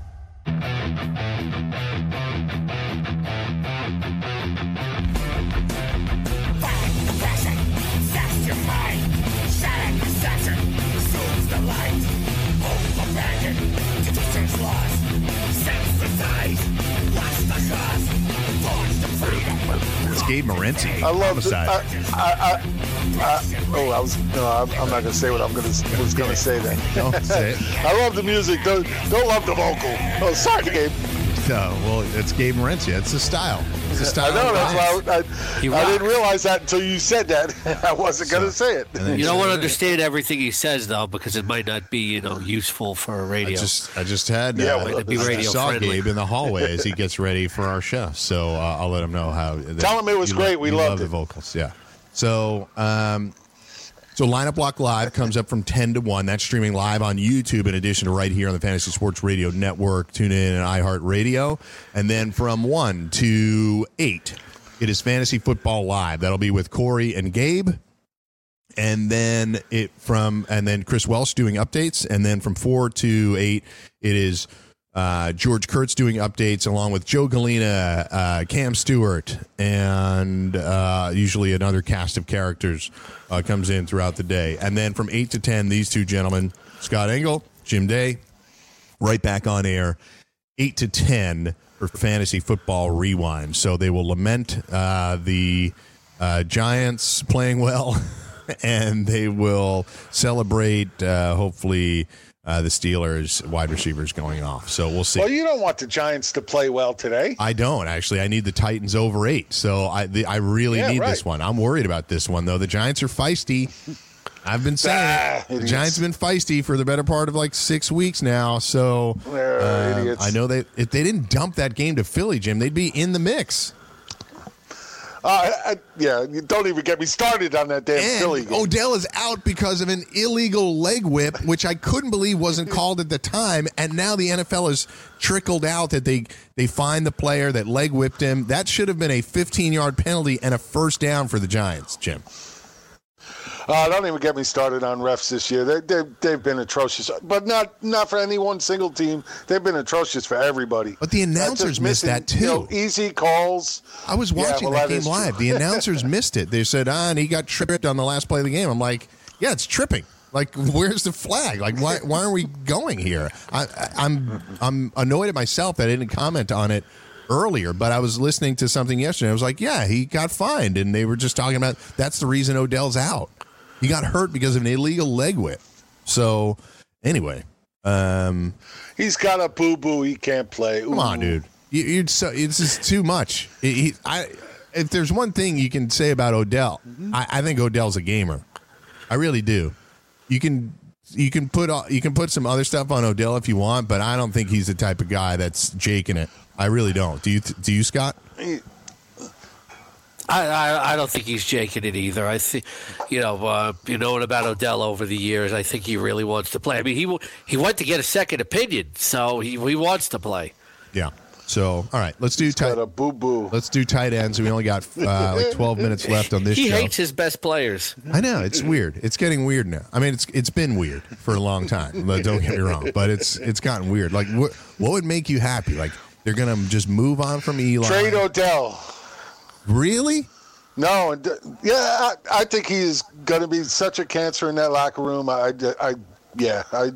It's Gabe Morency. I love the, I, I, I, I, oh, I was. No, I'm, I'm not gonna say what I'm gonna was gonna say then. Don't say it. I love the music. Don't don't love the vocal. Oh, sorry, Gabe. No, well, it's Gabe Morency. It's the style. It's the style. I know. That's why I, I, I didn't realize that until you said that. I wasn't so, gonna say it. You don't want to understand everything he says though, because it might not be you know useful for radio. I just I just had yeah, uh, well, be radio I saw friendly. Gabe in the hallway as he gets ready for our show. So uh, I'll let him know how. Tell him it was great. Lo- we loved love it. The vocals. Yeah. So. Um, So Lineup Block Live comes up from ten to one. That's streaming live on YouTube in addition to right here on the Fantasy Sports Radio Network. Tune in and iHeartRadio. And then from one to eight, it is Fantasy Football Live. That'll be with Corey and Gabe. And then it from and then Chris Welsh doing updates. And then from four to eight, it is uh, George Kurtz doing updates along with Joe Galena, uh, Cam Stewart, and uh, usually another cast of characters uh, comes in throughout the day. And then from eight to ten, these two gentlemen, Scott Engel, Jim Day, right back on air, eight to ten for Fantasy Football Rewind. So they will lament uh, the uh, Giants playing well, and they will celebrate, uh, hopefully, Uh, the Steelers wide receivers going off. So we'll see. Well, you don't want the Giants to play well today. I don't, actually. I need the Titans over eight. So I the, I really yeah, need right. this one. I'm worried about this one, though. The Giants are feisty. I've been saying it. The Giants have been feisty for the better part of like six weeks now. So uh, I know they if they didn't dump that game to Philly, Jim, they'd be in the mix. Uh, I, yeah, don't even get me started on that damn and Philly game. Odell is out because of an illegal leg whip, which I couldn't believe wasn't called at the time, and now the N F L has trickled out that they, they find the player that leg whipped him. That should have been a fifteen-yard penalty and a first down for the Giants, Jim. Uh, don't even get me started on refs this year. They, they, they've been atrocious, but not not for any one single team. They've been atrocious for everybody. But the announcers missed that, too. You know, easy calls. I was watching yeah, well, that, that game live. The announcers missed it. They said, ah, and he got tripped on the last play of the game. I'm like, yeah, it's tripping. Like, where's the flag? Like, why why are we going here? I, I'm, I'm annoyed at myself that I didn't comment on it earlier, but I was listening to something yesterday. I was like, yeah, he got fined, and they were just talking about that's the reason Odell's out. He got hurt because of an illegal leg whip. So, anyway, um, he's got a boo boo. He can't play. Ooh. Come on, dude. You, you'd so it's just too much. He, he, I, if there's one thing you can say about Odell, mm-hmm. I, I think Odell's a gamer. I really do. You can you can put you can put some other stuff on Odell if you want, but I don't think he's the type of guy that's jaking it. I really don't. Do you? Do you, Scott? He, I, I, I don't think he's jaking it either. I think, you know, uh, you know about Odell over the years. I think he really wants to play. I mean, he he went to get a second opinion, so he, he wants to play. Yeah. So, all right, let's do he's tight. Got a boo boo. Let's do tight ends. We only got uh, like twelve minutes left on this. He show. Hates his best players. I know, it's weird. It's getting weird now. I mean, it's it's been weird for a long time. Don't get me wrong, but it's it's gotten weird. Like, what what would make you happy? Like, they're gonna just move on from Eli. Trade Odell. Really? No. Yeah, I, I think he is going to be such a cancer in that locker room. I, I yeah, I,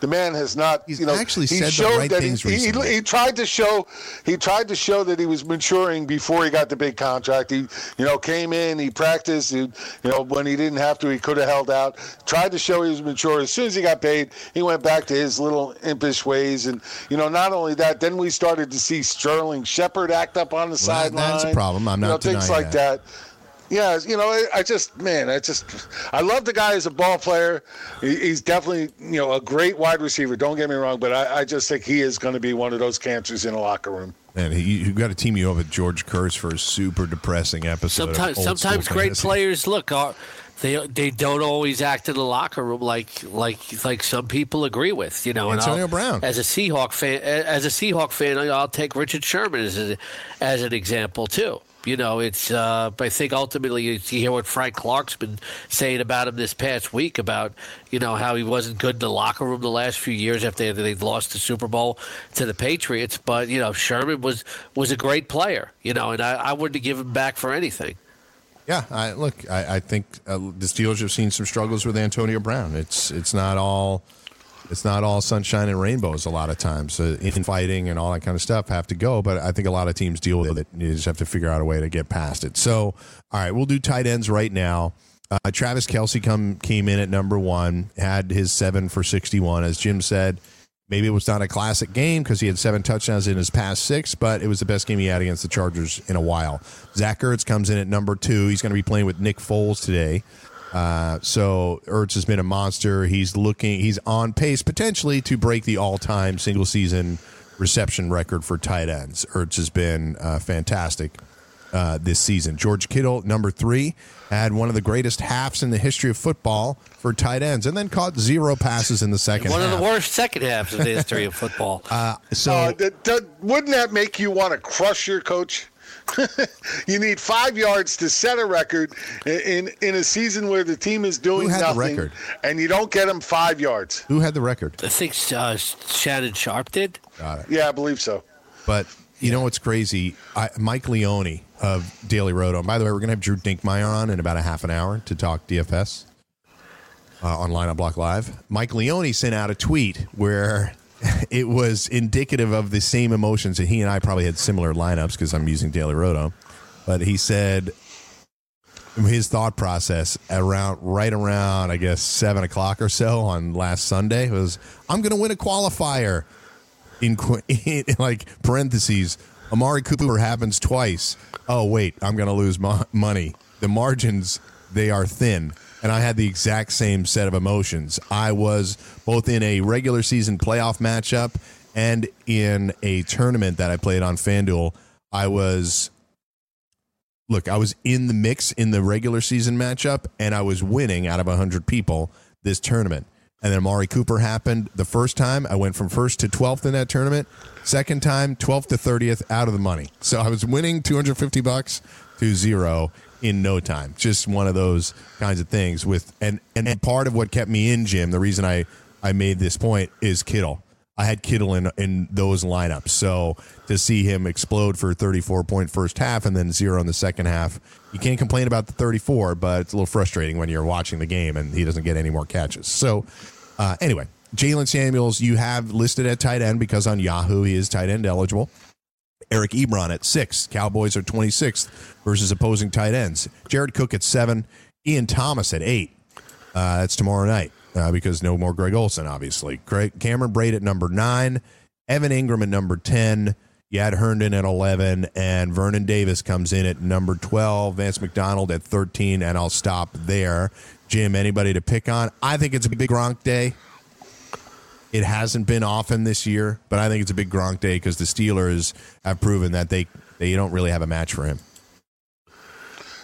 the man has not. He's you know, actually he said showed the right that things he, recently. He, he tried to show. He tried to show that he was maturing before he got the big contract. He, you know, came in. He practiced. He, you know, when he didn't have to, he could have held out. Tried to show he was mature. As soon as he got paid, he went back to his little impish ways. And you know, not only that, then we started to see Sterling Shepard act up on the well, sideline. That's a problem. I'm not you know, denying things like that. that. Yeah, you know, I just, man, I just, I love the guy as a ball player. He's definitely, you know, a great wide receiver. Don't get me wrong, but I, I just think he is going to be one of those cancers in a locker room. Man, you've got to team you up with George Kurtz for a super depressing episode. Sometimes, sometimes great players, look, are, they they don't always act in the locker room like like like some people agree with. You know, Antonio and Brown. As a Seahawk fan, as a Seahawk fan, I'll take Richard Sherman as a, as an example too. You know, it's. Uh, I think ultimately you hear what Frank Clark's been saying about him this past week about, you know, how he wasn't good in the locker room the last few years after they'd lost the Super Bowl to the Patriots. But, you know, Sherman was, was a great player, you know, and I, I wouldn't give him back for anything. Yeah, I, look, I, I think uh, the Steelers have seen some struggles with Antonio Brown. It's it's not all it's not all sunshine and rainbows a lot of times. Uh, infighting and all that kind of stuff have to go, but I think a lot of teams deal with it. You just have to figure out a way to get past it. So, all right, we'll do tight ends right now. Uh, Travis Kelce come, came in at number one, had his seven for sixty-one. As Jim said, maybe it was not a classic game because he had seven touchdowns in his past six, but it was the best game he had against the Chargers in a while. Zach Ertz comes in at number two. He's going to be playing with Nick Foles today. Uh, so Ertz has been a monster. He's looking, he's on pace potentially to break the all-time single season reception record for tight ends. Ertz has been uh, fantastic uh, this season. George Kittle, number three, had one of the greatest halves in the history of football for tight ends, and then caught zero passes in the second one half. One of the worst second halves in the history of football. Uh, so uh, th- th- wouldn't that make you want to crush your coach? You need five yards to set a record in, in in a season where the team is doing nothing, and you don't get them five yards. Who had the record? I think uh, Shannon Sharp did. Got it. Yeah, I believe so. But you yeah. know what's crazy? I, Mike Leone of Daily Roto. And by the way, we're going to have Drew Dinkmeyer on in about a half an hour to talk D F S uh, on Line on Block Live. Mike Leone sent out a tweet where it was indicative of the same emotions, and he and I probably had similar lineups because I'm using Daily Roto. But he said his thought process around right around, I guess, seven o'clock or so on last Sunday was, "I'm going to win a qualifier." In, in like parentheses, Amari Cooper happens twice. Oh wait, I'm going to lose mo- money. The margins, they are thin. And I had the exact same set of emotions. I was both in a regular season playoff matchup and in a tournament that I played on FanDuel. I was look, I was in the mix in the regular season matchup, and I was winning out of one hundred people this tournament. And then Amari Cooper happened the first time. I went from first to twelfth in that tournament. Second time, twelfth to thirtieth, out of the money. So I was winning two hundred fifty bucks to zero in no time. Just one of those kinds of things. With and, and part of what kept me in, Jim, the reason I, I made this point, is Kittle. I had Kittle in, in those lineups. So to see him explode for a thirty-four point first half and then zero in the second half, you can't complain about the thirty-four, but it's a little frustrating when you're watching the game and he doesn't get any more catches. So uh, anyway, Jalen Samuels, you have listed at tight end because on Yahoo he is tight end eligible. Eric Ebron at six. Cowboys are twenty-sixth versus opposing tight ends. Jared Cook at seven. Ian Thomas at eight. Uh, that's tomorrow night. Uh, because no more Greg Olsen, obviously. Greg, Cameron Braid at number nine, Evan Ingram at number ten, Yad Herndon at eleven, and Vernon Davis comes in at number twelve, Vance McDonald at thirteen, and I'll stop there. Jim, anybody to pick on? I think it's a big Gronk day. It hasn't been often this year, but I think it's a big Gronk day because the Steelers have proven that they, they don't really have a match for him.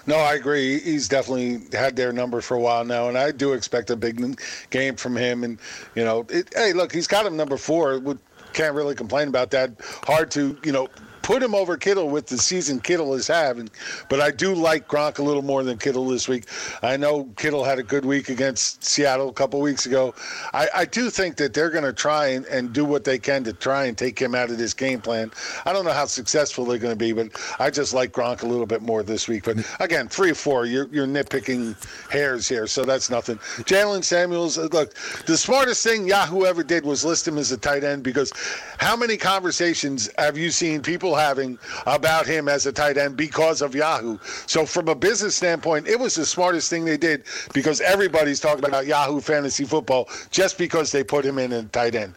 No, I agree. He's definitely had their number for a while now, and I do expect a big game from him. And, you know, it, hey, look, he's got him number four. We can't really complain about that. Hard to, you know, put him over Kittle with the season Kittle is having. But I do like Gronk a little more than Kittle this week. I know Kittle had a good week against Seattle a couple weeks ago. I, I do think that they're going to try and, and do what they can to try and take him out of this game plan. I don't know how successful they're going to be, but I just like Gronk a little bit more this week. But again, three or four, you're, you're nitpicking hairs here, so that's nothing. Jalen Samuels, look, the smartest thing Yahoo ever did was list him as a tight end, because how many conversations have you seen people having about him as a tight end because of Yahoo? So from a business standpoint, it was the smartest thing they did, because everybody's talking about Yahoo fantasy football just because they put him in a tight end.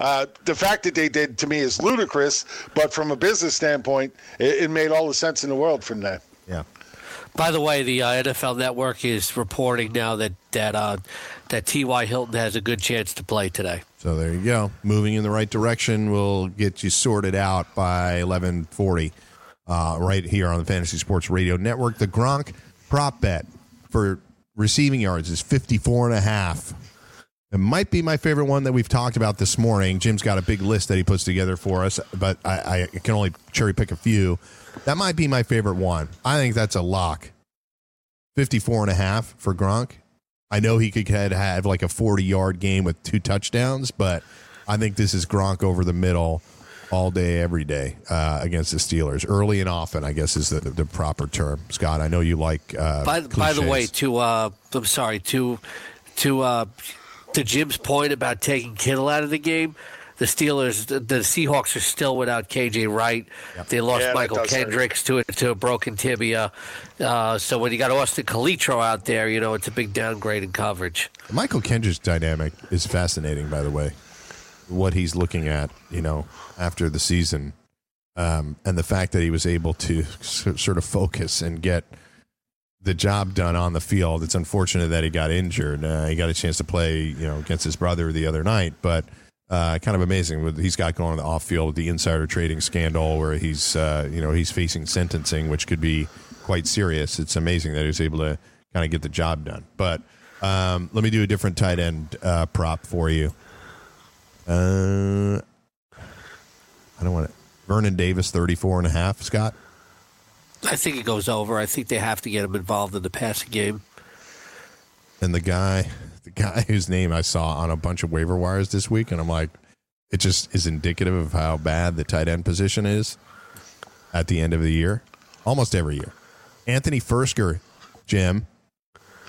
Uh, the fact that they did, to me, is ludicrous, but from a business standpoint, it, it made all the sense in the world from that. Yeah. By the way, the uh, N F L Network is reporting now that that uh, that T Y. Hilton has a good chance to play today. So there you go. Moving in the right direction. We'll get you sorted out by eleven forty uh, right here on the Fantasy Sports Radio Network. The Gronk prop bet for receiving yards is fifty-four and a half. It might be my favorite one that we've talked about this morning. Jim's got a big list that he puts together for us, but I, I can only cherry pick a few. That might be my favorite one. I think that's a lock. fifty-four and a half for Gronk. I know he could have like a forty-yard game with two touchdowns, but I think this is Gronk over the middle all day, every day uh, against the Steelers. Early and often, I guess, is the, the proper term. Scott, I know you like uh, by, by the way, to uh, I'm sorry, to to uh, to Jim's point about taking Kittle out of the game, the Steelers, the, the Seahawks are still without K J Wright. Yep. They lost yeah, Michael Kendricks to, to a broken tibia. Uh, so when you got Austin Calitro out there, you know, it's a big downgrade in coverage. Michael Kendricks' dynamic is fascinating, by the way, what he's looking at, you know, after the season, um, and the fact that he was able to sort of focus and get the job done on the field. It's unfortunate that he got injured. Uh, he got a chance to play, you know, against his brother the other night, but Uh, kind of amazing what he's got going on the off field, the insider trading scandal where he's, uh, you know, he's facing sentencing, which could be quite serious. It's amazing that he was able to kind of get the job done. But um, let me do a different tight end uh, prop for you. Uh, I don't want to. Vernon Davis, thirty-four and a half, Scott. I think it goes over. I think they have to get him involved in the passing game. And the guy... The guy whose name I saw on a bunch of waiver wires this week, and I'm like, it just is indicative of how bad the tight end position is at the end of the year, almost every year. Anthony Fursker, Jim,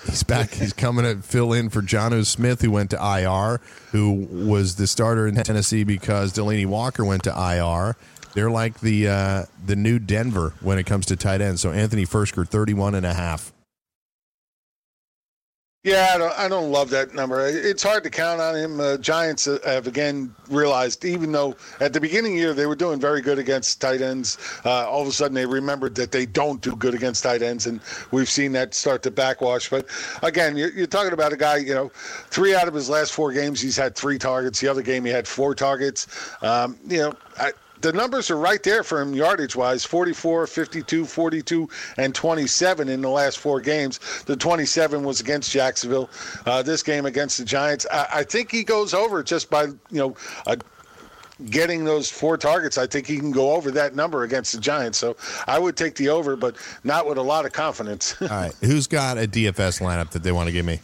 he's back. He's coming to fill in for Jonnu Smith, who went to I R, who was the starter in Tennessee because Delanie Walker went to I R. They're like the uh, the new Denver when it comes to tight end. So Anthony Fursker, thirty-one and a half. Yeah, I don't, I don't love that number. It's hard to count on him. Uh, Giants have, again, realized, even though at the beginning of the year they were doing very good against tight ends, uh, all of a sudden they remembered that they don't do good against tight ends, and we've seen that start to backwash. But, again, you're, you're talking about a guy, you know, three out of his last four games he's had three targets. The other game he had four targets. Um, you know, I the numbers are right there for him yardage-wise, forty-four, fifty-two, forty-two, and twenty-seven in the last four games. The twenty-seven was against Jacksonville. Uh, this game against the Giants, I, I think he goes over just by, you know, a getting those four targets. I think he can go over that number against the Giants. So I would take the over, but not with a lot of confidence. All right. Who's got a D F S lineup that they want to give me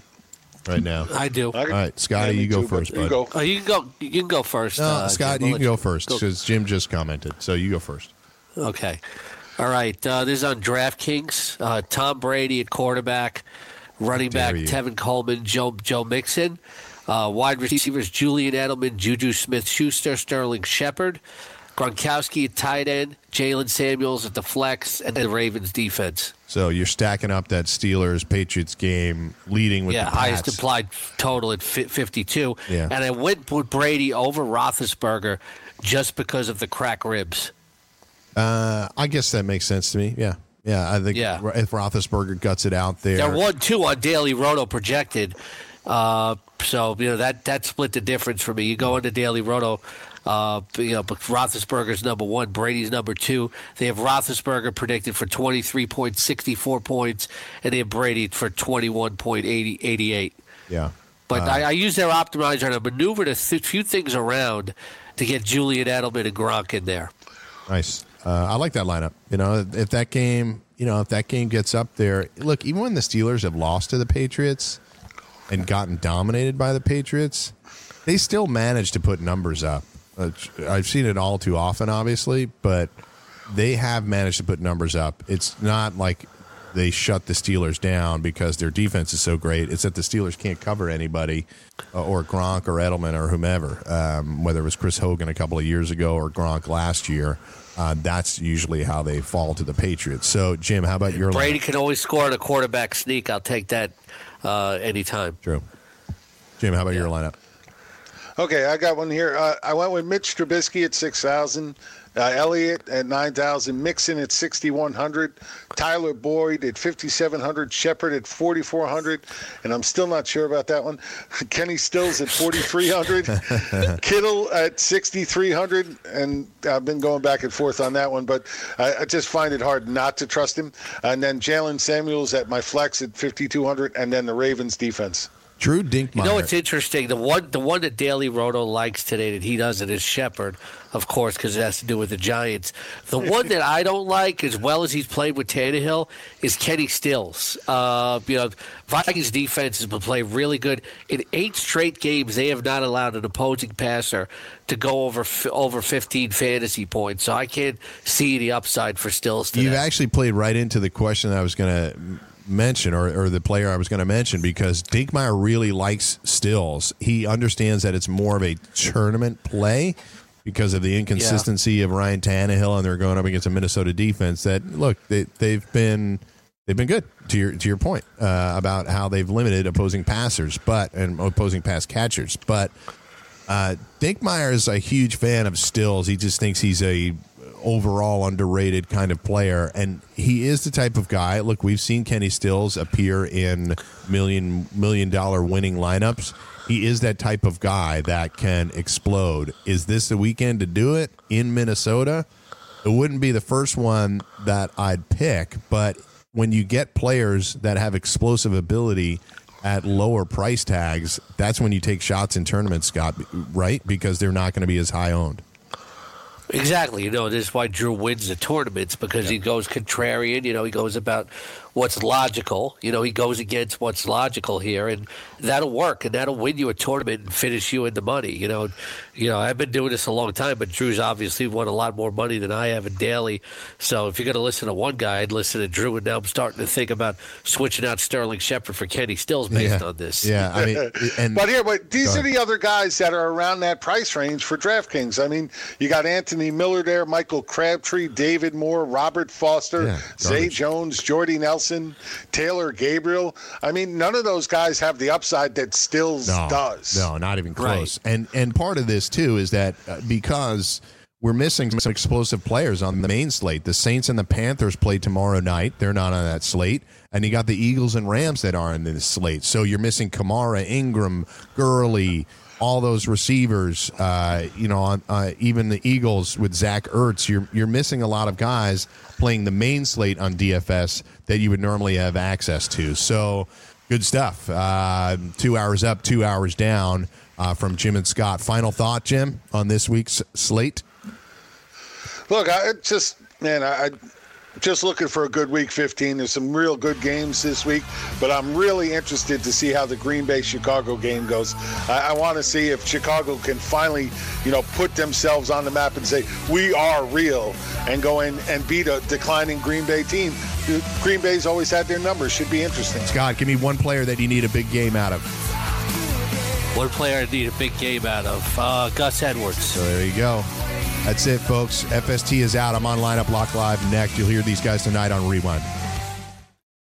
right now? I do. All right, Scotty, yeah, you go too, first, bud. You go. Oh, you can go, you can go first. No, uh, Scott, Jim, you can go first because Jim just commented. So you go first. Okay. All right. Uh, this is on DraftKings. Uh, Tom Brady at quarterback, running back you. Tevin Coleman, Joe Joe Mixon. Uh, wide receivers, Julian Edelman, Juju Smith-Schuster, Sterling Shepard, Gronkowski at tight end, Jalen Samuels at the flex, and the Ravens defense. So you're stacking up that Steelers-Patriots game, leading with yeah, the Pats. Yeah, highest implied total at fifty-two. Yeah. And I went with Brady over Roethlisberger just because of the crack ribs. Uh, I guess that makes sense to me, yeah. Yeah, I think yeah. if Roethlisberger guts it out there. They're one two on Daily Roto projected. Uh, so, you know, that, that split the difference for me. You go into Daily Roto, uh, you know, but Roethlisberger's number one, Brady's number two. They have Roethlisberger predicted for twenty-three point six four points, and they have Brady for twenty-one point eight eight. Yeah. But uh, I, I use their optimizer to maneuver a th- few things around to get Julian Edelman and Gronk in there. Nice. Uh, I like that lineup. You know, if that game, you know, if that game gets up there, look, even when the Steelers have lost to the Patriots and gotten dominated by the Patriots, they still manage to put numbers up. I've seen it all too often, obviously, but they have managed to put numbers up. It's not like they shut the Steelers down because their defense is so great. It's that the Steelers can't cover anybody, or Gronk or Edelman or whomever, um, whether it was Chris Hogan a couple of years ago or Gronk last year. Uh, that's usually how they fall to the Patriots. So, Jim, how about your Brady lineup? Can always score on a quarterback sneak. I'll take that uh, anytime. True. Jim, how about yeah. your lineup? Okay, I got one here. Uh, I went with Mitch Trubisky at six thousand, uh, Elliott at nine thousand, Mixon at sixty-one hundred, Tyler Boyd at fifty-seven hundred, Shepard at forty-four hundred, and I'm still not sure about that one. Kenny Stills at forty-three hundred, Kittle at sixty-three hundred, and I've been going back and forth on that one, but I, I just find it hard not to trust him. And then Jalen Samuels at my flex at fifty-two hundred, and then the Ravens defense. Drew Dinkmeyer. You know what's interesting? The one the one that Daily Roto likes today that he doesn't is Shepard, of course, because it has to do with the Giants. The one that I don't like, as well as he's played with Tannehill, is Kenny Stills. Uh, you know, Vikings defense has been playing really good. In eight straight games, they have not allowed an opposing passer to go over over fifteen fantasy points. So I can't see the upside for Stills today. You've actually played right into the question that I was going to mention, or, or the player I was going to mention, because Dinkmeyer really likes Stills. He understands that it's more of a tournament play because of the inconsistency yeah. of Ryan Tannehill, and they're going up against a Minnesota defense that, look, they, they've been they've been good, to your to your point uh, about how they've limited opposing passers, but and opposing pass catchers. But uh, Dinkmeyer is a huge fan of Stills. He just thinks he's a overall underrated kind of player, and he is the type of guy. Look, we've seen Kenny Stills appear in million million dollar winning lineups. He is that type of guy that can explode. Is this the weekend to do it in Minnesota? It wouldn't be the first one that I'd pick, but when you get players that have explosive ability at lower price tags, that's when you take shots in tournaments, Scott, right? Because they're not going to be as high owned. Exactly. You know, this is why Drew wins the tournaments, because yeah. he goes contrarian. You know, he goes about what's logical. You know, he goes against what's logical here, and that'll work, and that'll win you a tournament and finish you in the money. You know, you know, I've been doing this a long time, but Drew's obviously won a lot more money than I have in daily. So if you're going to listen to one guy, I'd listen to Drew, and now I'm starting to think about switching out Sterling Shepard for Kenny Stills based yeah. on this. Yeah, I mean, and, but here, but these are the other guys that are around that price range for DraftKings. I mean, you got Anthony Miller there, Michael Crabtree, David Moore, Robert Foster, yeah, Zay Jones, Jordy Nelson, Taylor Gabriel. I mean, none of those guys have the upside that Stills no, does. No, not even close. Right. And and part of this, too, is that because we're missing some explosive players on the main slate. The Saints and the Panthers play tomorrow night. They're not on that slate. And you got the Eagles and Rams that are in this slate. So you're missing Kamara, Ingram, Gurley, all those receivers, uh, you know, uh, even the Eagles with Zach Ertz, you're you're missing a lot of guys playing the main slate on D F S that you would normally have access to. So good stuff. Uh, two hours up, two hours down uh, from Jim and Scott. Final thought, Jim, on this week's slate? Look, I just, man, I, I just looking for a good week fifteen. There's some real good games this week, but I'm really interested to see how the Green Bay-Chicago game goes. I, I want to see if Chicago can finally, you know, put themselves on the map and say, we are real, and go in and beat a declining Green Bay team. Green Bay's always had their numbers. Should be interesting. Scott, give me one player that you need a big game out of. One player I need a big game out of. Uh, Gus Edwards. So there you go. That's it, folks. F S T is out. I'm on Lineup Lock Live next. You'll hear these guys tonight on Rewind.